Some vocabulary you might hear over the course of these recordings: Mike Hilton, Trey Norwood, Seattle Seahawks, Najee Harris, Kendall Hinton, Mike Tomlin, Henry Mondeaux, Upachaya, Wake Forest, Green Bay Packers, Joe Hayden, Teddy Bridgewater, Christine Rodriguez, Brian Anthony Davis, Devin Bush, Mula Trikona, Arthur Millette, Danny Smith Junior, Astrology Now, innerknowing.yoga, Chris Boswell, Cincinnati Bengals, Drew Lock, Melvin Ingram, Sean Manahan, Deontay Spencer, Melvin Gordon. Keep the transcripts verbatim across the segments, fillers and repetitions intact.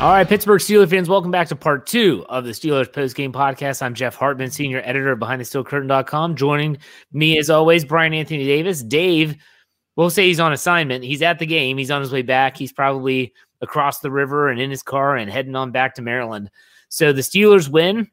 All right, Pittsburgh Steelers fans, welcome back to part two of the Steelers postgame podcast. I'm Jeff Hartman, senior editor of Behind The Steel Curtain dot com. Joining me, as always, Brian Anthony Davis. Dave, we'll say he's on assignment. He's at the game. He's on his way back. He's probably across the river and in his car and heading on back to Maryland. So the Steelers win.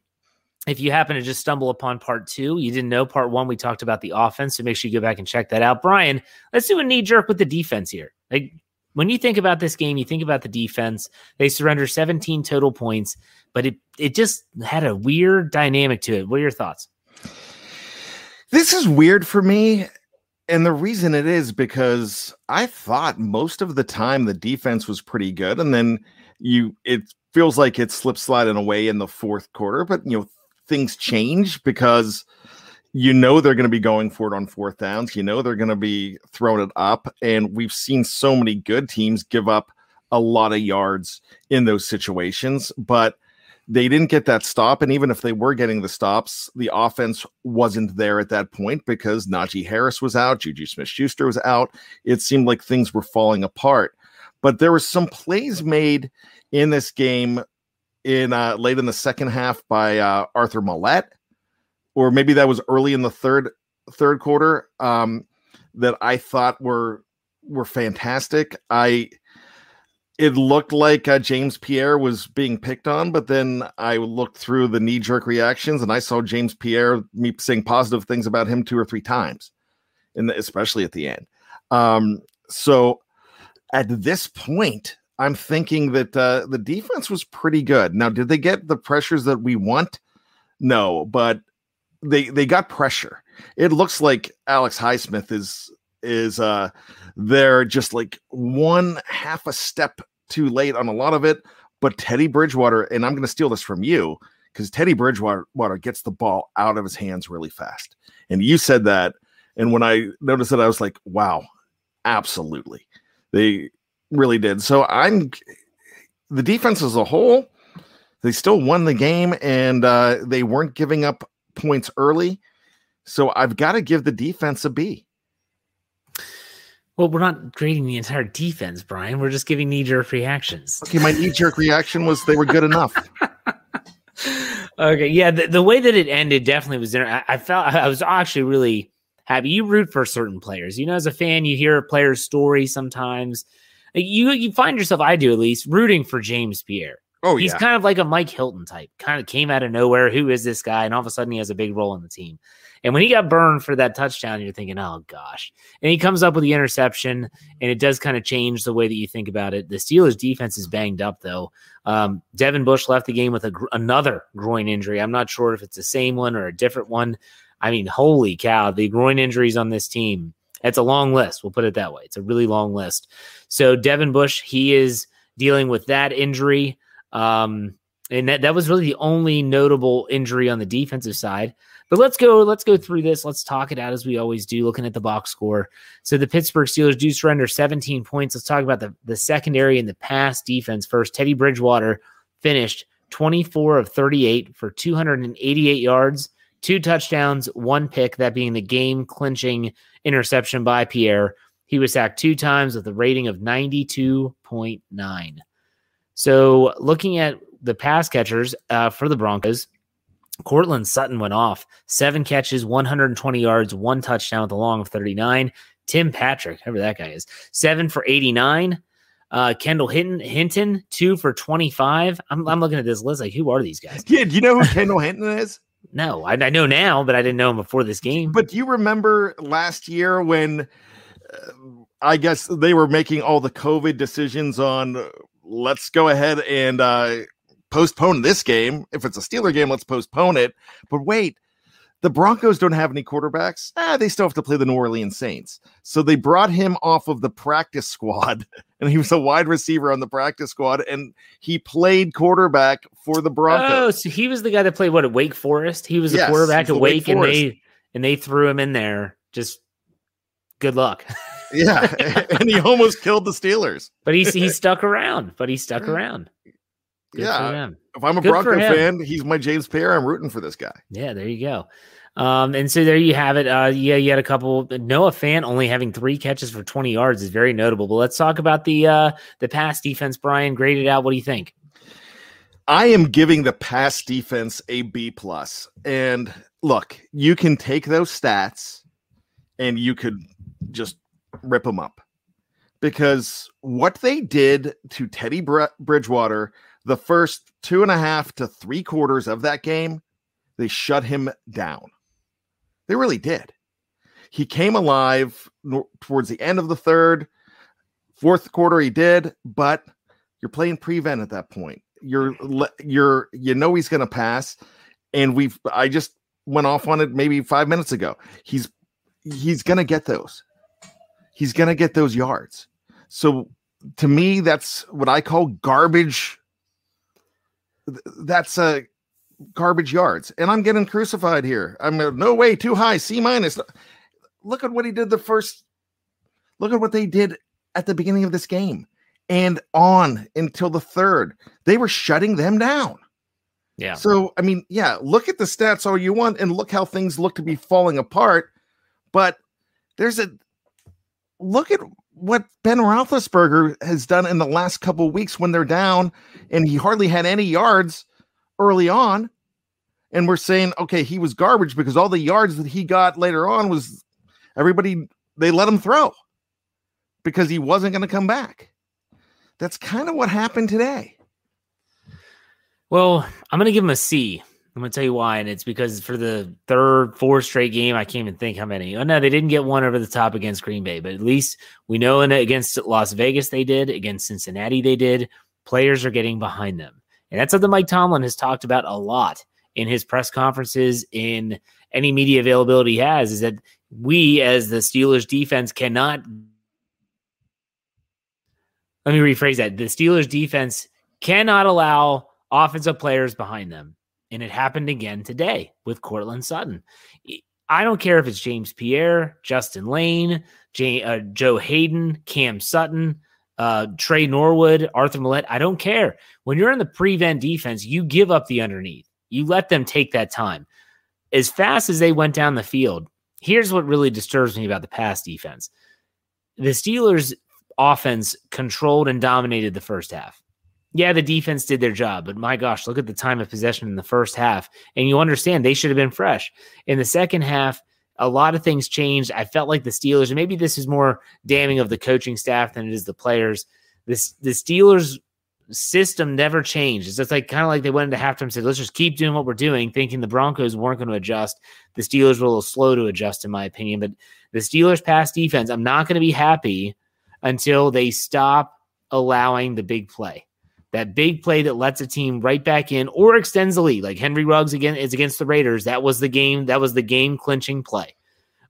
If you happen to just stumble upon part two, you didn't know part one, we talked about the offense, so make sure you go back and check that out. Brian, let's do a knee jerk with the defense here. Like, when you think about this game, you think about the defense. They surrender seventeen total points, but it it just had a weird dynamic to it. What are your thoughts? This is weird for me, and the reason it is because I thought most of the time the defense was pretty good, and then you it feels like it's slip-sliding away in the fourth quarter, but you know things change because you know they're going to be going for it on fourth downs. You know they're going to be throwing it up. And we've seen so many good teams give up a lot of yards in those situations. But they didn't get that stop. And even if they were getting the stops, the offense wasn't there at that point because Najee Harris was out. Juju Smith-Schuster was out. It seemed like things were falling apart. But there were some plays made in this game in uh, late in the second half by uh, Arthur Millette. Or maybe that was early in the third third quarter um, that I thought were were fantastic. I it looked like uh, James Pierre was being picked on, but then I looked through the knee jerk reactions and I saw James Pierre me saying positive things about him two or three times, and especially at the end. Um, so at this point, I'm thinking that uh, the defense was pretty good. Now, did they get the pressures that we want? No, but They they got pressure. It looks like Alex Highsmith is is uh there just like one half a step too late on a lot of it. But Teddy Bridgewater, and I'm going to steal this from you because Teddy Bridgewater gets the ball out of his hands really fast. And you said that, and when I noticed that, I was like, wow, absolutely, they really did. So I'm the defense as a whole, they still won the game, and uh, they weren't giving up points early, so I've got to give the defense a B. Well, we're not grading the entire defense, Brian. We're just giving knee-jerk reactions. Okay, my knee-jerk reaction was they were good enough. Okay, yeah, the, the way that it ended definitely was there. I, I felt I was actually really happy. You root for certain players, you know, as a fan, you hear a player's story sometimes. You you find yourself, I do at least, rooting for James Pierre. Oh, he's yeah. kind of like a Mike Hilton type, kind of came out of nowhere. Who is this guy? And all of a sudden he has a big role on the team. And when he got burned for that touchdown, you're thinking, oh, gosh. And he comes up with the interception, and it does kind of change the way that you think about it. The Steelers' defense is banged up, though. Um, Devin Bush left the game with a gr- another groin injury. I'm not sure if it's the same one or a different one. I mean, holy cow, the groin injuries on this team. It's a long list. We'll put it that way. It's a really long list. So Devin Bush, he is dealing with that injury. Um, and that, that was really the only notable injury on the defensive side, but let's go, let's go through this. Let's talk it out as we always do, looking at the box score. So the Pittsburgh Steelers do surrender seventeen points. Let's talk about the, the secondary and the pass defense first. Teddy Bridgewater finished twenty-four of thirty-eight for two hundred eighty-eight yards, two touchdowns, one pick, that being the game clinching interception by Pierre. He was sacked two times with a rating of ninety-two point nine. So looking at the pass catchers uh, for the Broncos, Cortland Sutton went off. Seven catches, one hundred twenty yards, one touchdown with a long of thirty-nine. Tim Patrick, whoever that guy is, seven for eighty-nine. Uh, Kendall Hinton, Hinton, two for twenty-five. I'm, I'm looking at this list like, who are these guys? Yeah, do you know who Kendall Hinton is? No, I, I know now, but I didn't know him before this game. But do you remember last year when uh, I guess they were making all the COVID decisions on uh, let's go ahead and uh, postpone this game. If it's a Steeler game, let's postpone it. But wait, the Broncos don't have any quarterbacks. Ah, they still have to play the New Orleans Saints. So they brought him off of the practice squad, and he was a wide receiver on the practice squad, and he played quarterback for the Broncos. Oh, so he was the guy that played, what, at Wake Forest? He was yes, a quarterback at Wake, Wake and they and they threw him in there. Just good luck. Yeah, and he almost killed the Steelers. But he, he stuck around, but he stuck around. Good yeah, if I'm a Good Bronco fan, he's my James Pierre. I'm rooting for this guy. Yeah, there you go. Um, and so there you have it. Uh, yeah, you had a couple. Noah Fant only having three catches for twenty yards is very notable. But let's talk about the uh, the pass defense. Brian, grade it out. What do you think? I am giving the pass defense a B plus. And look, you can take those stats and you could just rip them up, because what they did to Teddy Bridgewater. The first two and a half to three quarters of that game, they shut him down. They really did. He came alive n- towards the end of the third, fourth quarter. He did, but you're playing prevent at that point. You're, you're, you know, he's going to pass. And we've, I just went off on it maybe five minutes ago. He's, he's going to get those. He's going to get those yards. So to me, that's what I call garbage. That's a uh, garbage yards, and I'm getting crucified here. I'm uh, no way too high. C minus. Look at what he did the first. Look at what they did at the beginning of this game and on until the third. They were shutting them down. Yeah. So, I mean, yeah, look at the stats all you want and look how things look to be falling apart. But there's a look at what Ben Roethlisberger has done in the last couple of weeks when they're down and he hardly had any yards early on. And we're saying, okay, he was garbage because all the yards that he got later on was everybody, they let him throw because he wasn't going to come back. That's kind of what happened today. Well, I'm going to give him a C. I'm going to tell you why, and it's because for the third, fourth straight game, I can't even think how many. Oh, no, they didn't get one over the top against Green Bay, but at least we know in, against Las Vegas they did, against Cincinnati they did. Players are getting behind them. And that's something Mike Tomlin has talked about a lot in his press conferences, in any media availability he has, is that we as the Steelers defense cannot – let me rephrase that. The Steelers defense cannot allow offensive players behind them. And it happened again today with Cortland Sutton. I don't care if it's James Pierre, Justin Lane, Jay, uh, Joe Hayden, Cam Sutton, uh, Trey Norwood, Arthur Millette. I don't care. When you're in the prevent defense, you give up the underneath. You let them take that time. As fast as they went down the field, here's what really disturbs me about the pass defense. The Steelers' offense controlled and dominated the first half. Yeah, the defense did their job, but my gosh, look at the time of possession in the first half, and you understand they should have been fresh. In the second half, a lot of things changed. I felt like the Steelers, and maybe this is more damning of the coaching staff than it is the players, this, the Steelers' system never changed. It's just like kind of like they went into halftime and said, let's just keep doing what we're doing, thinking the Broncos weren't going to adjust. The Steelers were a little slow to adjust, in my opinion, but the Steelers' pass defense, I'm not going to be happy until they stop allowing the big play. That big play that lets a team right back in or extends the lead, like Henry Ruggs again is against the Raiders. That was the game. That was the game clinching play.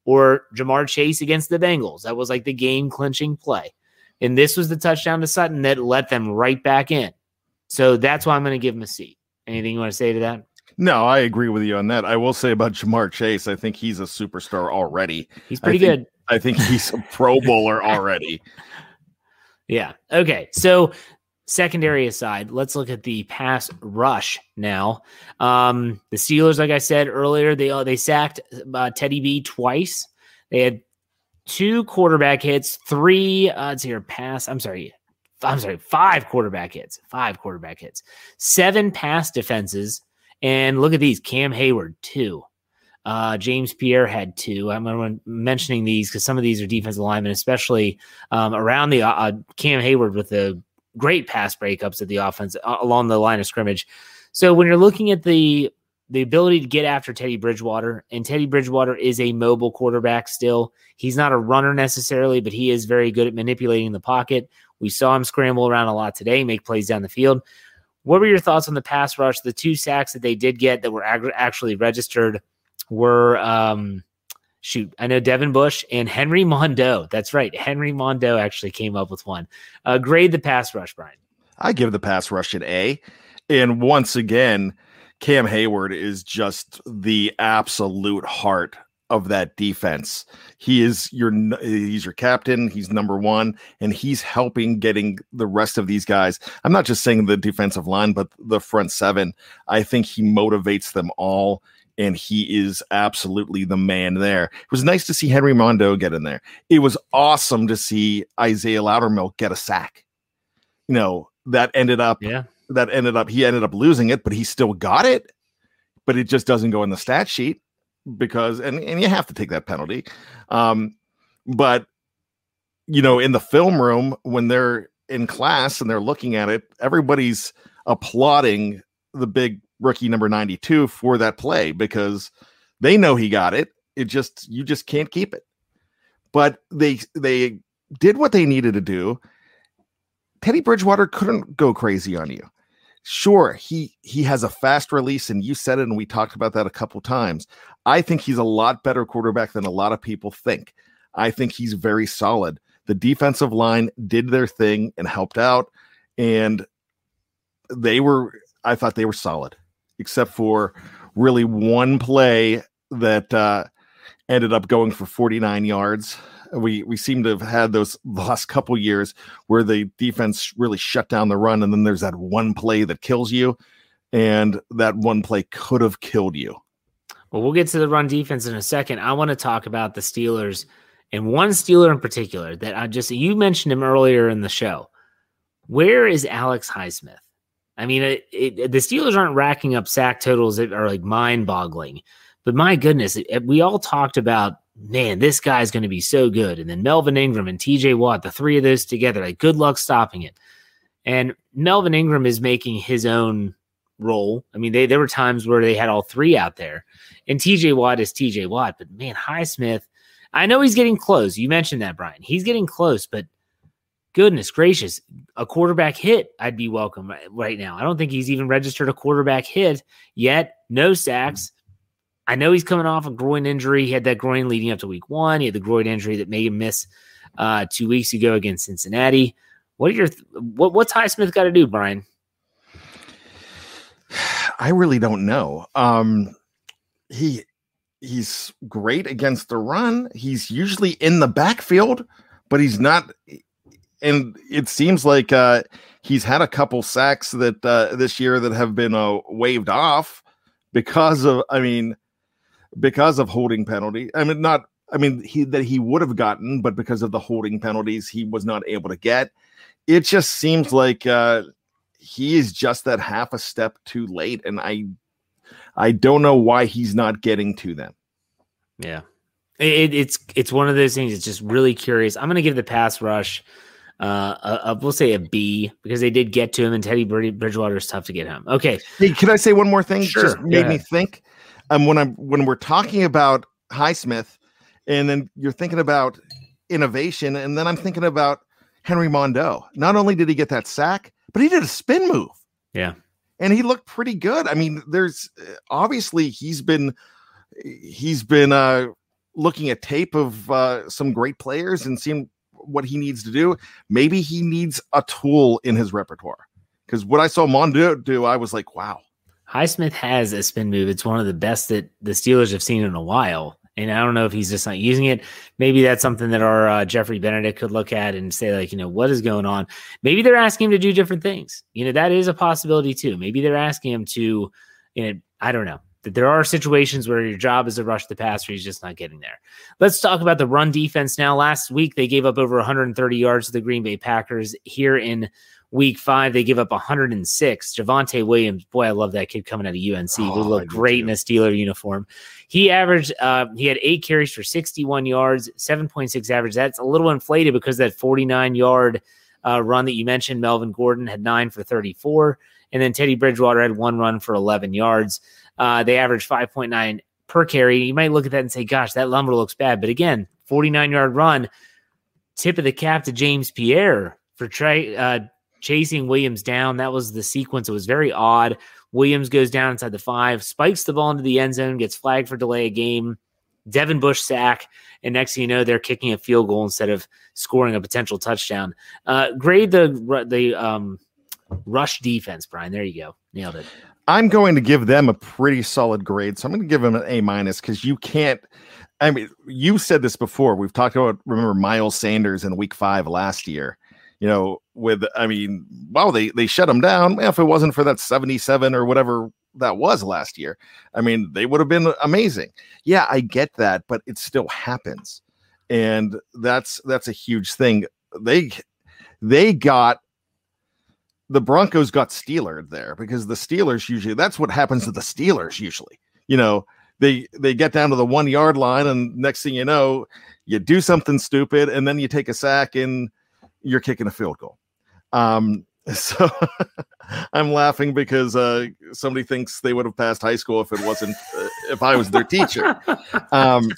Or Jamar Chase against the Bengals. That was like the game clinching play. And this was the touchdown to Sutton that let them right back in. So that's why I'm going to give him a C. Anything you want to say to that? No, I agree with you on that. I will say about Jamar Chase, I think he's a superstar already. He's pretty I think, good. I think he's a Pro Bowler already. Yeah. Okay. So. Secondary aside, let's look at the pass rush now. Um, the Steelers, like I said earlier, they uh, they sacked uh, Teddy B twice. They had two quarterback hits, three uh, it's here pass. I'm sorry, I'm sorry, five quarterback hits, five quarterback hits, seven pass defenses. And look at these. Cam Hayward, two. Uh, James Pierre had two. I'm mentioning these because some of these are defensive linemen, especially um, around the uh, Cam Hayward with the great pass breakups at the offense uh, along the line of scrimmage. So when you're looking at the the ability to get after Teddy Bridgewater, and Teddy Bridgewater is a mobile quarterback still. He's not a runner necessarily, but he is very good at manipulating the pocket. We saw him scramble around a lot today, make plays down the field. What were your thoughts on the pass rush? The two sacks that they did get that were ag- actually registered were, um, shoot, I know Devin Bush and Henry Mondeaux. That's right. Henry Mondeaux actually came up with one. Uh, grade the pass rush, Brian. I give the pass rush an A. And once again, Cam Hayward is just the absolute heart of that defense. He is your, he's your captain. He's number one, and he's helping getting the rest of these guys. I'm not just saying the defensive line, but the front seven. I think he motivates them all, and he is absolutely the man there. It was nice to see Henry Mondeaux get in there. It was awesome to see Isaiah Loudermilk get a sack. You know, that ended up, yeah. that ended up, he ended up losing it, but he still got it, but it just doesn't go in the stat sheet. Because and, and you have to take that penalty. Um, but, you know, in the film room, when they're in class and they're looking at it, everybody's applauding the big rookie number ninety-two for that play because they know he got it. It just you just can't keep it. But they they did what they needed to do. Teddy Bridgewater couldn't go crazy on you. Sure, he he has a fast release, and you said it, and we talked about that a couple times. I think he's a lot better quarterback than a lot of people think. I think he's very solid. The defensive line did their thing and helped out, and they were, I thought they were solid, except for really one play that uh, ended up going for forty-nine yards. We we seem to have had those last couple years where the defense really shut down the run, and then there's that one play that kills you, and that one play could have killed you. Well, we'll get to the run defense in a second. I want to talk about the Steelers, and one Steeler in particular that I just, you mentioned him earlier in the show. Where is Alex Highsmith? I mean, it, it, the Steelers aren't racking up sack totals that are like mind-boggling, but my goodness, it, it, we all talked about, man, this guy's going to be so good. And then Melvin Ingram and T J Watt, the three of those together, like good luck stopping it. And Melvin Ingram is making his own role. I mean, they, there were times where they had all three out there. And T J Watt is T J Watt. But, man, Highsmith, I know he's getting close. You mentioned that, Brian. He's getting close, but goodness gracious, a quarterback hit, I'd be welcome right now. I don't think he's even registered a quarterback hit yet. No sacks. Mm-hmm. I know he's coming off a groin injury. He had that groin leading up to week one. He had the groin injury that made him miss uh, two weeks ago against Cincinnati. What are your th- what, what's Highsmith got to do, Brian? I really don't know. Um, he he's great against the run. He's usually in the backfield, but he's not. And it seems like uh, he's had a couple sacks that uh, this year that have been uh, waived off because of. I mean. Because of holding penalty, I mean, not, I mean, he that he would have gotten, but because of the holding penalties, he was not able to get. It just seems like uh, he is just that half a step too late, and I, I don't know why he's not getting to them. Yeah, it, it's it's one of those things. It's just really curious. I'm going to give the pass rush, uh, a, a, we'll say a B because they did get to him, and Teddy Bridgewater is tough to get him. Okay, hey, can I say one more thing? Sure, just made me think. Um, when I'm when we're talking about Highsmith, and then you're thinking about innovation, and then I'm thinking about Henry Mondeaux. Not only did he get that sack, but he did a spin move. Yeah, and he looked pretty good. I mean, there's obviously he's been he's been uh, looking at tape of uh, some great players and seeing what he needs to do. Maybe he needs a tool in his repertoire because what I saw Mondeaux do, I was like, wow. Highsmith has a spin move. It's one of the best that the Steelers have seen in a while. And I don't know if he's just not using it. Maybe that's something that our uh, Jeffrey Benedict could look at and say, like, you know, what is going on? Maybe they're asking him to do different things. You know, that is a possibility too. Maybe they're asking him to, you know, I don't know. that there are situations where your job is to rush the passer. He's just not getting there. Let's talk about the run defense now. Last week, they gave up over one hundred thirty yards to the Green Bay Packers. Here in week five, they give up one hundred six. Javonte Williams, boy, I love that kid coming out of U N C. Oh, he looked great too. In a Steeler uniform. He averaged, uh, he had eight carries for sixty-one yards, seven point six average. That's a little inflated because that forty-nine yard uh, run that you mentioned, Melvin Gordon had nine for thirty-four. And then Teddy Bridgewater had one run for eleven yards. Uh, they averaged five point nine per carry. You might look at that and say, gosh, that number looks bad. But again, forty-nine yard run, tip of the cap to James Pierre for tra- uh, chasing Williams down. That was the sequence. It was very odd. Williams goes down inside the five, spikes the ball into the end zone, gets flagged for delay of game. Devin Bush sack, and next thing you know, they're kicking a field goal instead of scoring a potential touchdown. Uh, grade the the um, rush defense, Brian. There you go. Nailed it. I'm going to give them a pretty solid grade. So I'm going to give them an A minus because you can't. I mean, you said this before. We've talked about, remember, Miles Sanders in week five last year, you know, with, I mean, wow, they, they shut him down. If it wasn't for that seventy-seven or whatever that was last year, I mean, they would have been amazing. Yeah, I get that, but it still happens. And that's, that's a huge thing. They, they got, the Broncos got Steelered there because the Steelers usually, that's what happens to the Steelers. Usually, you know, they, they get down to the one yard line and next thing you know, you do something stupid and then you take a sack and you're kicking a field goal. Um, so I'm laughing because uh, somebody thinks they would have passed high school if it wasn't, uh, if I was their teacher. Um,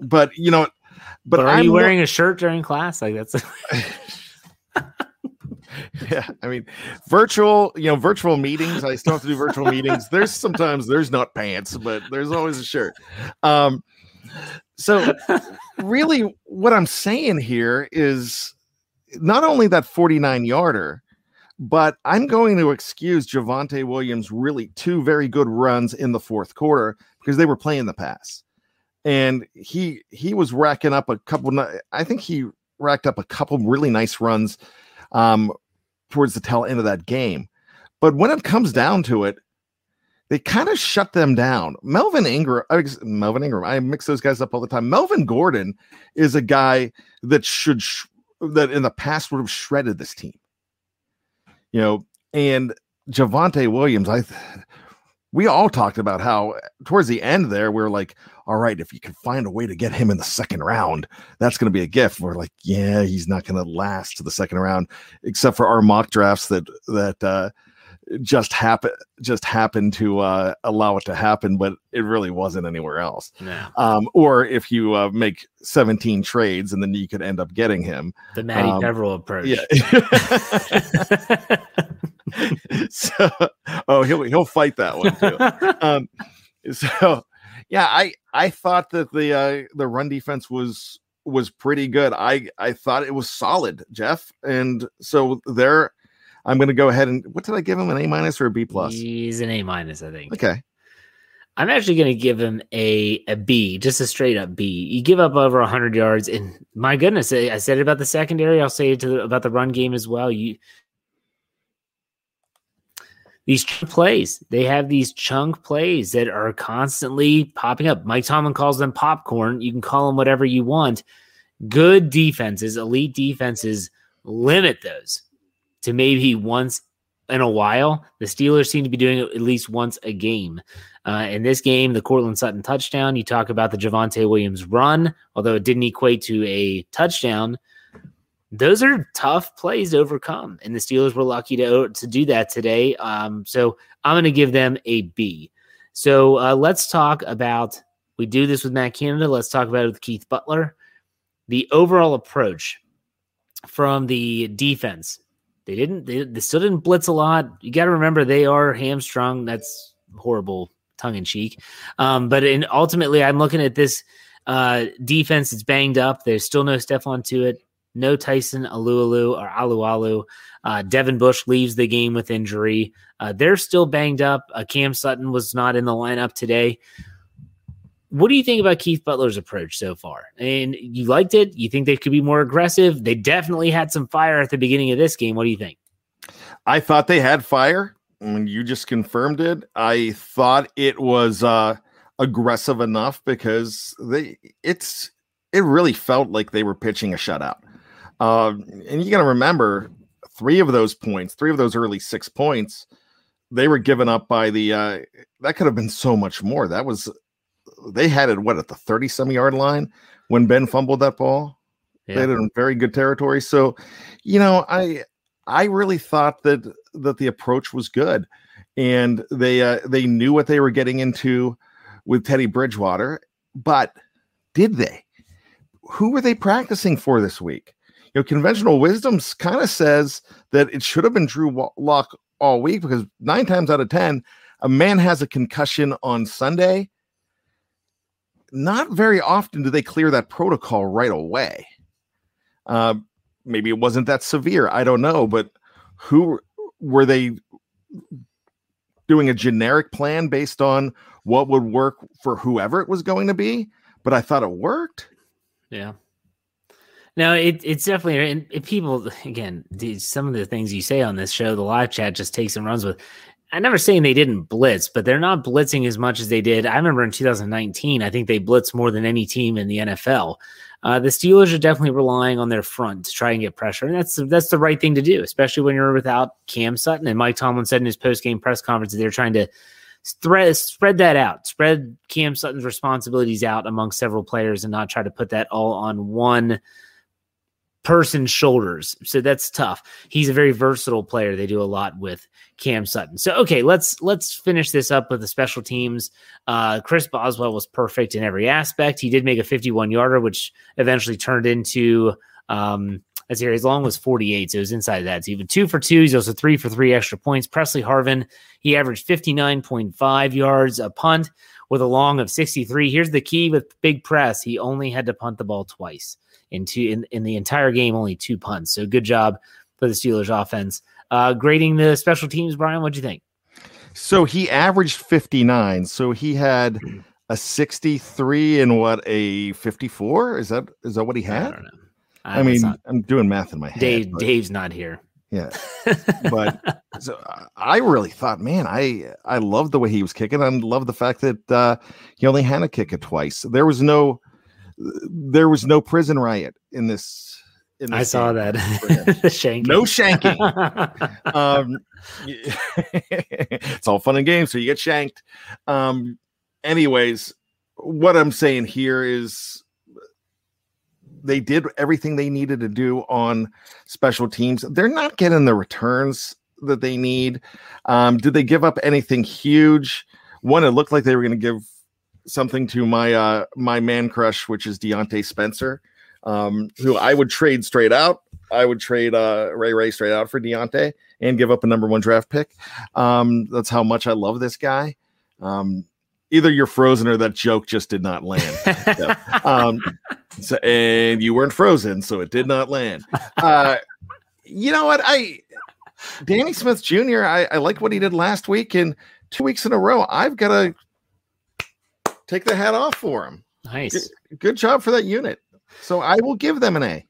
but you know, but, but are I'm you wearing lo- a shirt during class? Like that's, yeah, I mean, virtual, you know, virtual meetings. I still have to do virtual meetings. There's sometimes there's not pants, but there's always a shirt. Um, so really what I'm saying here is not only that forty-nine yarder, but I'm going to excuse Javonte Williams, really two very good runs in the fourth quarter because they were playing the pass. And he, he was racking up a couple, I think he racked up a couple really nice runs um, towards the tail end of that game. But when it comes down to it, they kind of shut them down. Melvin Ingram, uh, Melvin Ingram, I mix those guys up all the time. Melvin Gordon is a guy that should, sh- that in the past would have shredded this team, you know, and Javonte Williams, I, th- we all talked about how towards the end there, we were like, all right, if you can find a way to get him in the second round, that's going to be a gift. We're like, yeah, he's not going to last to the second round, except for our mock drafts that, that, uh, just happen, just happened to, uh, allow it to happen, but it really wasn't anywhere else. Yeah. Um, or if you, uh, make seventeen trades and then you could end up getting him. The Matty um, Peveril approach. Yeah. So, oh, he'll, he'll fight that one too. Um, so, yeah, I, I thought that the uh, the run defense was was pretty good. I, I thought it was solid, Jeff. And so there, I'm going to go ahead and what did I give him, an A minus or a B plus? He's an A minus, I think. Okay. I'm actually going to give him a, a B, just a straight up B. You give up over one hundred yards, and my goodness, I, I said it about the secondary. I'll say it to the, about the run game as well. You. These plays, they have these chunk plays that are constantly popping up. Mike Tomlin calls them popcorn. You can call them whatever you want. Good defenses, elite defenses, limit those to maybe once in a while. The Steelers seem to be doing it at least once a game. Uh, in this game, the Cortland Sutton touchdown, you talk about the Javonte Williams run, although it didn't equate to a touchdown. Those are tough plays to overcome, and the Steelers were lucky to to do that today. Um, so I'm going to give them a B. So uh, let's talk about, we do this with Matt Canada. Let's talk about it with Keith Butler. The overall approach from the defense, they didn't, they, they still didn't blitz a lot. You got to remember they are hamstrung. That's horrible, tongue in cheek. Um, but in, ultimately, I'm looking at this uh, defense that's banged up. There's still no Stephon to it. No Tyson Alualu or Alualu. Uh, Devin Bush leaves the game with injury. Uh, they're still banged up. Uh, Cam Sutton was not in the lineup today. What do you think about Keith Butler's approach so far? And you liked it. You think they could be more aggressive? They definitely had some fire at the beginning of this game. What do you think? I thought they had fire. You just confirmed it. I thought it was uh, aggressive enough because they it's it really felt like they were pitching a shutout. Uh, and you got to remember, three of those points, three of those early six points, they were given up by the uh, that could have been so much more. That was they had it what at the thirty-some yard line when Ben fumbled that ball. Yeah. They had it in very good territory. So, you know, I I really thought that. that the approach was good and they, uh, they knew what they were getting into with Teddy Bridgewater, but did they, who were they practicing for this week? You know, conventional wisdom's kind of says that it should have been Drew Lock all week because nine times out of ten, a man has a concussion on Sunday. Not very often do they clear that protocol right away. Uh, maybe it wasn't that severe. I don't know, but who were they doing a generic plan based on what would work for whoever it was going to be? But I thought it worked. Yeah. No, it, it's definitely, and it, people, again, dude, some of the things you say on this show, the live chat just takes and runs with. I'm never saying they didn't blitz, but they're not blitzing as much as they did. I remember in two thousand nineteen, I think they blitzed more than any team in the N F L. Uh, the Steelers are definitely relying on their front to try and get pressure, and that's that's the right thing to do, especially when you're without Cam Sutton. And Mike Tomlin said in his post-game press conference that they're trying to thread, spread that out, spread Cam Sutton's responsibilities out among several players and not try to put that all on one person's shoulders. So that's tough. He's a very versatile player. They do a lot with Cam Sutton. So, okay, let's, let's finish this up with the special teams. Uh, Chris Boswell was perfect in every aspect. He did make a fifty-one yarder, which eventually turned into, um, let's see, his long was forty-eight. So it was inside of that. So even two for two. He's also three for three extra points. Presley Harvin, he averaged fifty-nine point five yards a punt with a long of sixty-three. Here's the key with Big Press. He only had to punt the ball twice. In, two, in in the entire game, only two punts. So good job for the Steelers offense. Uh, grading the special teams, Brian, what'd you think? So he averaged fifty-nine. So he had a sixty-three and what, a fifty-four? Is that is that what he had? I don't know. I, I mean, not, I'm doing math in my head. Dave, but, Dave's not here. Yeah. But so I really thought, man, I, I loved the way he was kicking. I loved the fact that uh, he only had to kick it twice. There was no... There was no prison riot in this. In this I saw game. That. The shanking. No shanking. um, it's all fun and games, so you get shanked. Um, anyways, what I'm saying here is they did everything they needed to do on special teams. They're not getting the returns that they need. Um, did they give up anything huge? One, it looked like they were going to give something to my uh my man crush, which is Deontay Spencer, um who I would trade straight out. I would trade uh Ray Ray straight out for Deontay and give up a number one draft pick. Um that's how much I love this guy. Um either you're frozen or that joke just did not land. So, um so, and you weren't frozen, so it did not land. Uh you know what, I Danny Smith Junior I, I like what he did last week, and two weeks in a row I've got a take the hat off for him. Nice. Good, good job for that unit. So I will give them an A.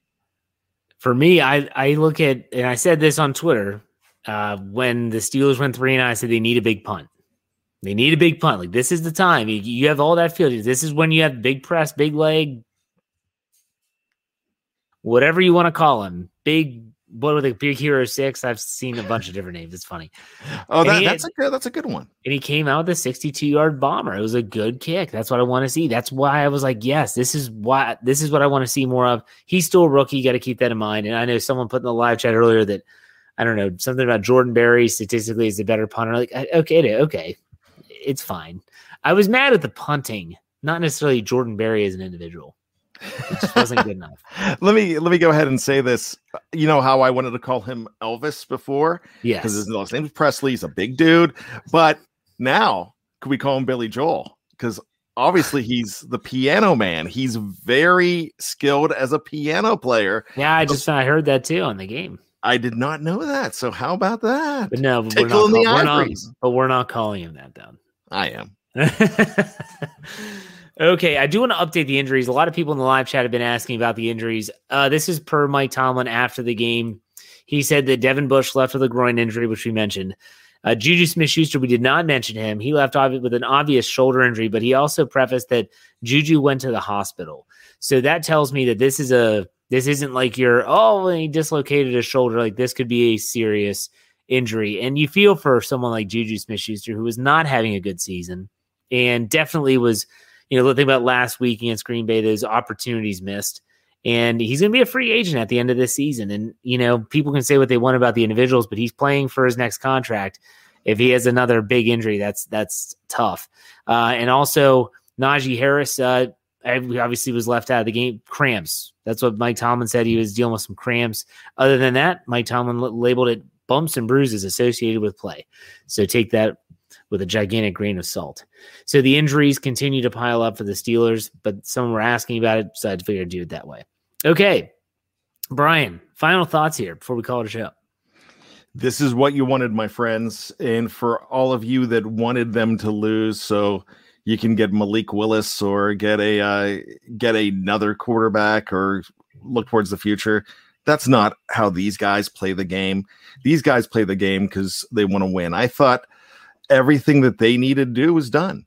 For me, I, I look at, and I said this on Twitter, uh, when the Steelers went three and I said they need a big punt. They need a big punt. Like, this is the time. You, you have all that field. This is when you have big press, big leg, whatever you want to call him. Big, what were the Big Hero Six? I've seen a bunch of different names. It's funny. Oh, that, he, that's a good, that's a good one. And he came out with a sixty-two yard bomber. It was a good kick. That's what I want to see. That's why I was like, yes, this is why, this is what I want to see more of. He's still a rookie. You got to keep that in mind. And I know someone put in the live chat earlier that, I don't know, something about Jordan Berry statistically is the better punter. Like, okay, okay. It's fine. I was mad at the punting, not necessarily Jordan Berry as an individual. It just wasn't good enough. Let me let me go ahead and say this. You know how I wanted to call him Elvis before? Yes. Because his last name is Presley. He's a big dude. But now, could we call him Billy Joel? Because obviously he's the piano man. He's very skilled as a piano player. Yeah, I just I heard that too on the game. I did not know that. So how about that? But no, but we're not, the we're not, but we're not calling him that, though. I am. Okay, I do want to update the injuries. A lot of people in the live chat have been asking about the injuries. Uh, this is per Mike Tomlin after the game. He said that Devin Bush left with a groin injury, which we mentioned. Uh, Juju Smith-Schuster, we did not mention him. He left obvi- with an obvious shoulder injury, but he also prefaced that Juju went to the hospital. So that tells me that this is a this isn't like your, oh, he dislocated his shoulder. Like, this could be a serious injury. And you feel for someone like Juju Smith-Schuster, who was not having a good season and definitely was, you know, the thing about last week against Green Bay, those opportunities missed. And he's going to be a free agent at the end of this season. And, you know, people can say what they want about the individuals, but he's playing for his next contract. If he has another big injury, that's that's tough. Uh, and also, Najee Harris uh, obviously was left out of the game. Cramps. That's what Mike Tomlin said. He was dealing with some cramps. Other than that, Mike Tomlin labeled it bumps and bruises associated with play. So take that with a gigantic grain of salt. So the injuries continue to pile up for the Steelers, but someone were asking about it, so I figured I'd do it that way. Okay, Brian, final thoughts here before we call it a show. This is what you wanted, my friends, and for all of you that wanted them to lose, so you can get Malik Willis or get a uh, get another quarterback or look towards the future. That's not how these guys play the game. These guys play the game because they want to win. I thought everything that they needed to do was done.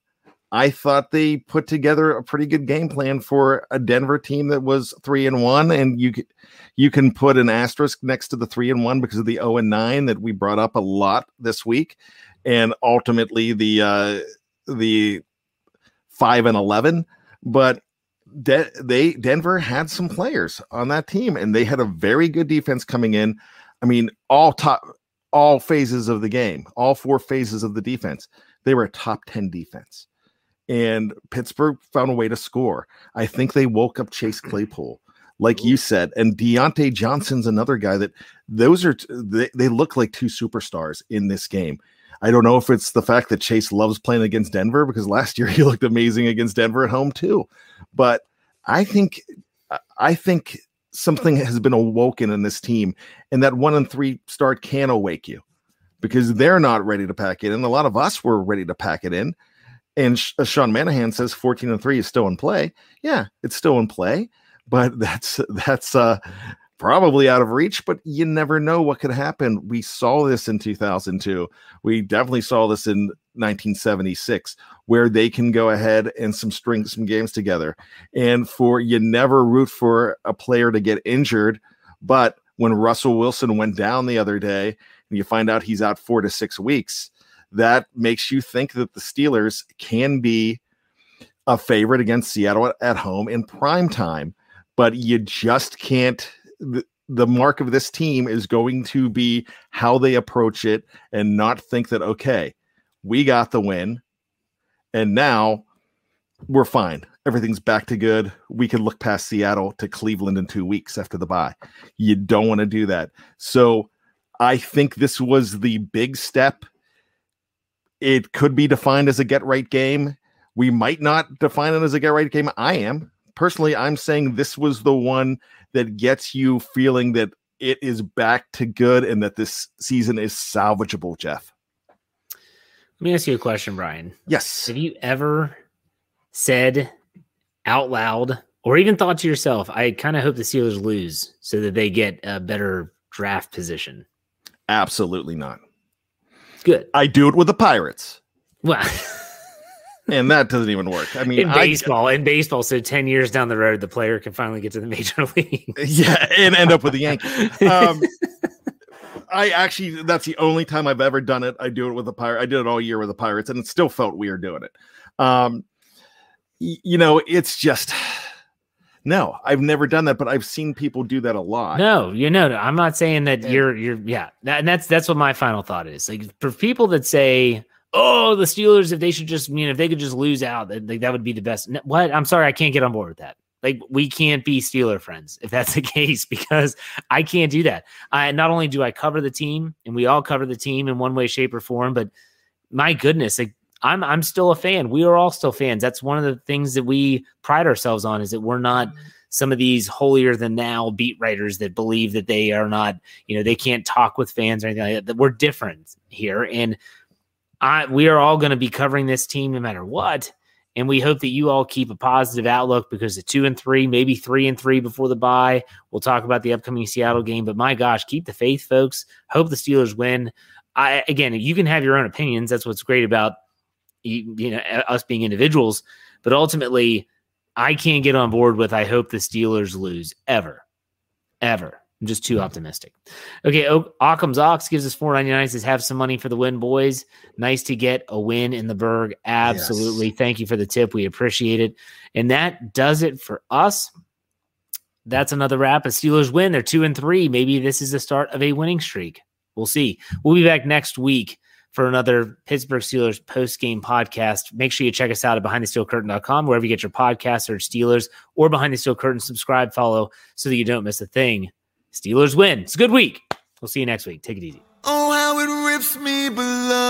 I thought they put together a pretty good game plan for a Denver team that was three and one, and you you can put an asterisk next to the three and one because of the zero and nine that we brought up a lot this week, and ultimately the uh, the five and eleven. But De- they Denver had some players on that team, and they had a very good defense coming in. I mean, all top all phases of the game, all four phases of the defense, they were a top ten defense. And Pittsburgh found a way to score. I think they woke up Chase Claypool, like you said. And Deontay Johnson's another guy that those are, they, they look like two superstars in this game. I don't know if it's the fact that Chase loves playing against Denver, because last year he looked amazing against Denver at home too. But I think, I think something has been awoken in this team, and that one and three start can awake you, because they're not ready to pack it in. A lot of us were ready to pack it in. And Sean Manahan says fourteen and three is still in play. Yeah, it's still in play, but that's that's uh, probably out of reach. But you never know what could happen. We saw this in two thousand two. We definitely saw this in nineteen seventy-six, where they can go ahead and some string some games together. And for you never root for a player to get injured, but when Russell Wilson went down the other day, and you find out he's out four to six weeks. That makes you think that the Steelers can be a favorite against Seattle at home in prime time, but you just can't. The, the mark of this team is going to be how they approach it and not think that, okay, we got the win and now we're fine. Everything's back to good. We can look past Seattle to Cleveland in two weeks after the bye. You don't want to do that. So I think this was the big step. It could be defined as a get-right game. We might not define it as a get-right game. I am. Personally, I'm saying this was the one that gets you feeling that it is back to good and that this season is salvageable, Jeff. Let me ask you a question, Brian. Yes. Have you ever said out loud or even thought to yourself, I kind of hope the Steelers lose so that they get a better draft position? Absolutely not. Good. I do it with the Pirates. Well, and that doesn't even work. I mean, in baseball, I, in baseball, so ten years down the road, the player can finally get to the major leagues. Yeah, and end up with the Yankees. Um, I actually, that's the only time I've ever done it. I do it with the Pirates. I did it all year with the Pirates, and it still felt weird doing it. Um, y- you know, it's just. No, I've never done that, but I've seen people do that a lot. No, you know, I'm not saying that and, you're, you're, yeah. That, and that's, that's what my final thought is. Like, for people that say, oh, the Steelers, if they should just, you know, if they could just lose out, that, that would be the best. No, what? I'm sorry. I can't get on board with that. Like, we can't be Steeler friends if that's the case, because I can't do that. I, not only do I cover the team, and we all cover the team in one way, shape, or form, but my goodness, like, I'm I'm still a fan. We are all still fans. That's one of the things that we pride ourselves on, is that we're not some of these holier than thou beat writers that believe that they are not, you know, they can't talk with fans or anything like that. That we're different here. And I we are all going to be covering this team no matter what. And we hope that you all keep a positive outlook, because the two and three, maybe three and three before the bye. We'll talk about the upcoming Seattle game, but my gosh, keep the faith, folks. Hope the Steelers win. I, again, you can have your own opinions. That's what's great about you, you know, us being individuals. But ultimately, I can't get on board with I hope the Steelers lose ever, ever. I'm just too optimistic. Okay, Occam's Ox gives us four ninety-nine. Says, have some money for the win, boys. Nice to get a win in the Berg. Absolutely. Yes. Thank you for the tip. We appreciate it. And that does it for us. That's another wrap. A Steelers win. They're two and three. Maybe this is the start of a winning streak. We'll see. We'll be back next week for another Pittsburgh Steelers post-game podcast. Make sure you check us out at behind the steel curtain dot com, wherever you get your podcasts, search Steelers or Behind the Steel Curtain. Subscribe, follow, so that you don't miss a thing. Steelers win. It's a good week. We'll see you next week. Take it easy. Oh, how it rips me below.